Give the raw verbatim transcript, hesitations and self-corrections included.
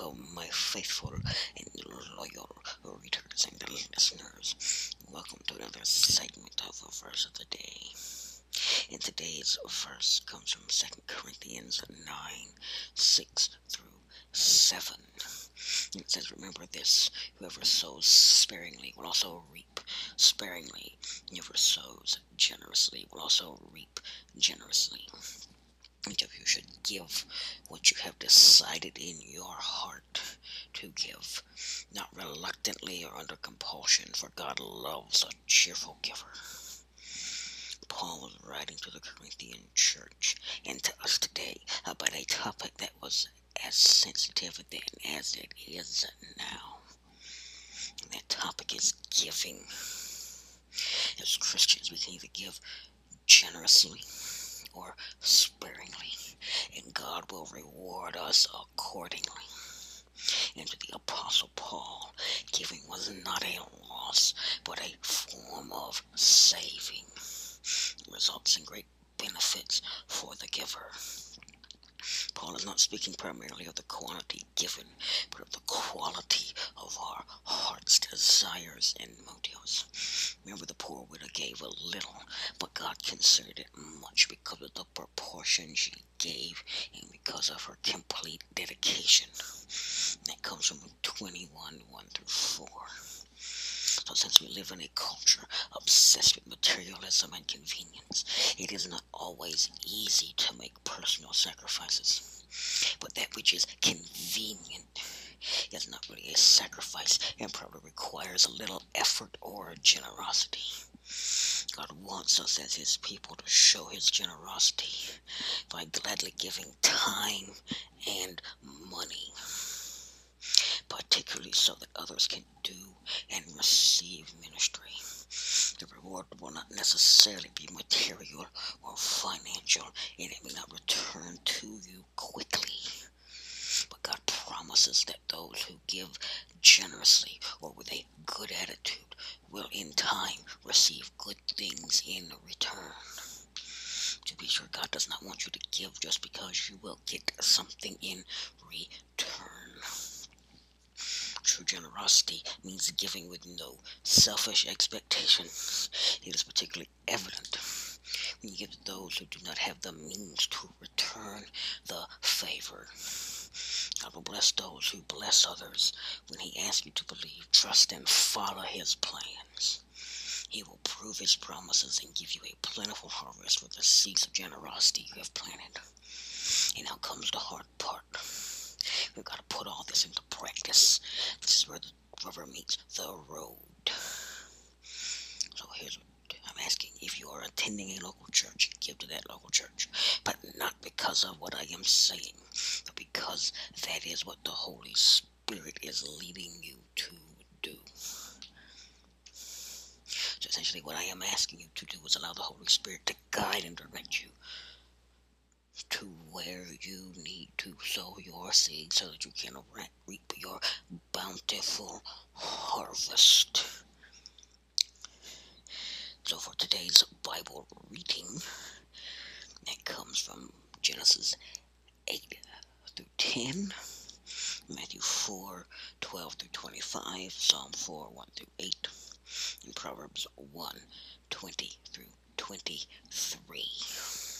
welcome, my faithful and loyal readers and listeners. Welcome to another segment of the verse of the day. And today's verse comes from Second Corinthians nine, six through seven. And it says, "Remember this, whoever sows sparingly will also reap sparingly. Whoever sows generously will also reap generously. Each of you should give what you have decided in your heart to give, not reluctantly or under compulsion, for God loves a cheerful giver." Paul was writing to the Corinthian church and to us today about a topic that was as sensitive then as it is now. And that topic is giving. As Christians, we can either give generously or sparingly, and God will reward us accordingly. And to the Apostle Paul, giving was not a loss, but a form of saving. It results in great benefits for the giver. Paul is not speaking primarily of the quantity given, but of the quality of our heart's desires and motives. Remember, the poor widow gave a little, but God considered it much because of the proportion she gave and because of her complete dedication. That comes from twenty-one, one through four. So since we live in a culture obsessed with materialism and convenience, it is not always easy to make personal sacrifices. But that which is convenient is not really a sacrifice and probably requires a little effort or generosity. God wants us as His people to show His generosity by gladly giving time and money, particularly so that others can do and receive ministry. The reward will not necessarily be material or financial, and it may not return to you quickly. But God promises that those who give generously or with a good attitude will in time receive good things in return. To be sure, God does not want you to give just because you will get something in return. True generosity means giving with no selfish expectations. It is particularly evident when you give to those who do not have the means to return the favor. God will bless those who bless others when He asks you to believe, trust, and follow His plans. He will prove His promises and give you a plentiful harvest for the seeds of generosity you have planted. And now comes the hard part. We've got to put all this into practice. This is where the rubber meets the road. So here's what I'm asking. If you are attending a local church, give to that local church. But not because of what I am saying, but because that is what the Holy Spirit is leading you to do. So essentially what I am asking you to do is allow the Holy Spirit to guide and direct you to where you need to sow your seed so that you can reap your bountiful harvest. So for today's Bible reading, that comes from Genesis eight through ten, Matthew four, twelve through twenty-five, Psalm four, one through eight, and Proverbs one, twenty through twenty-three.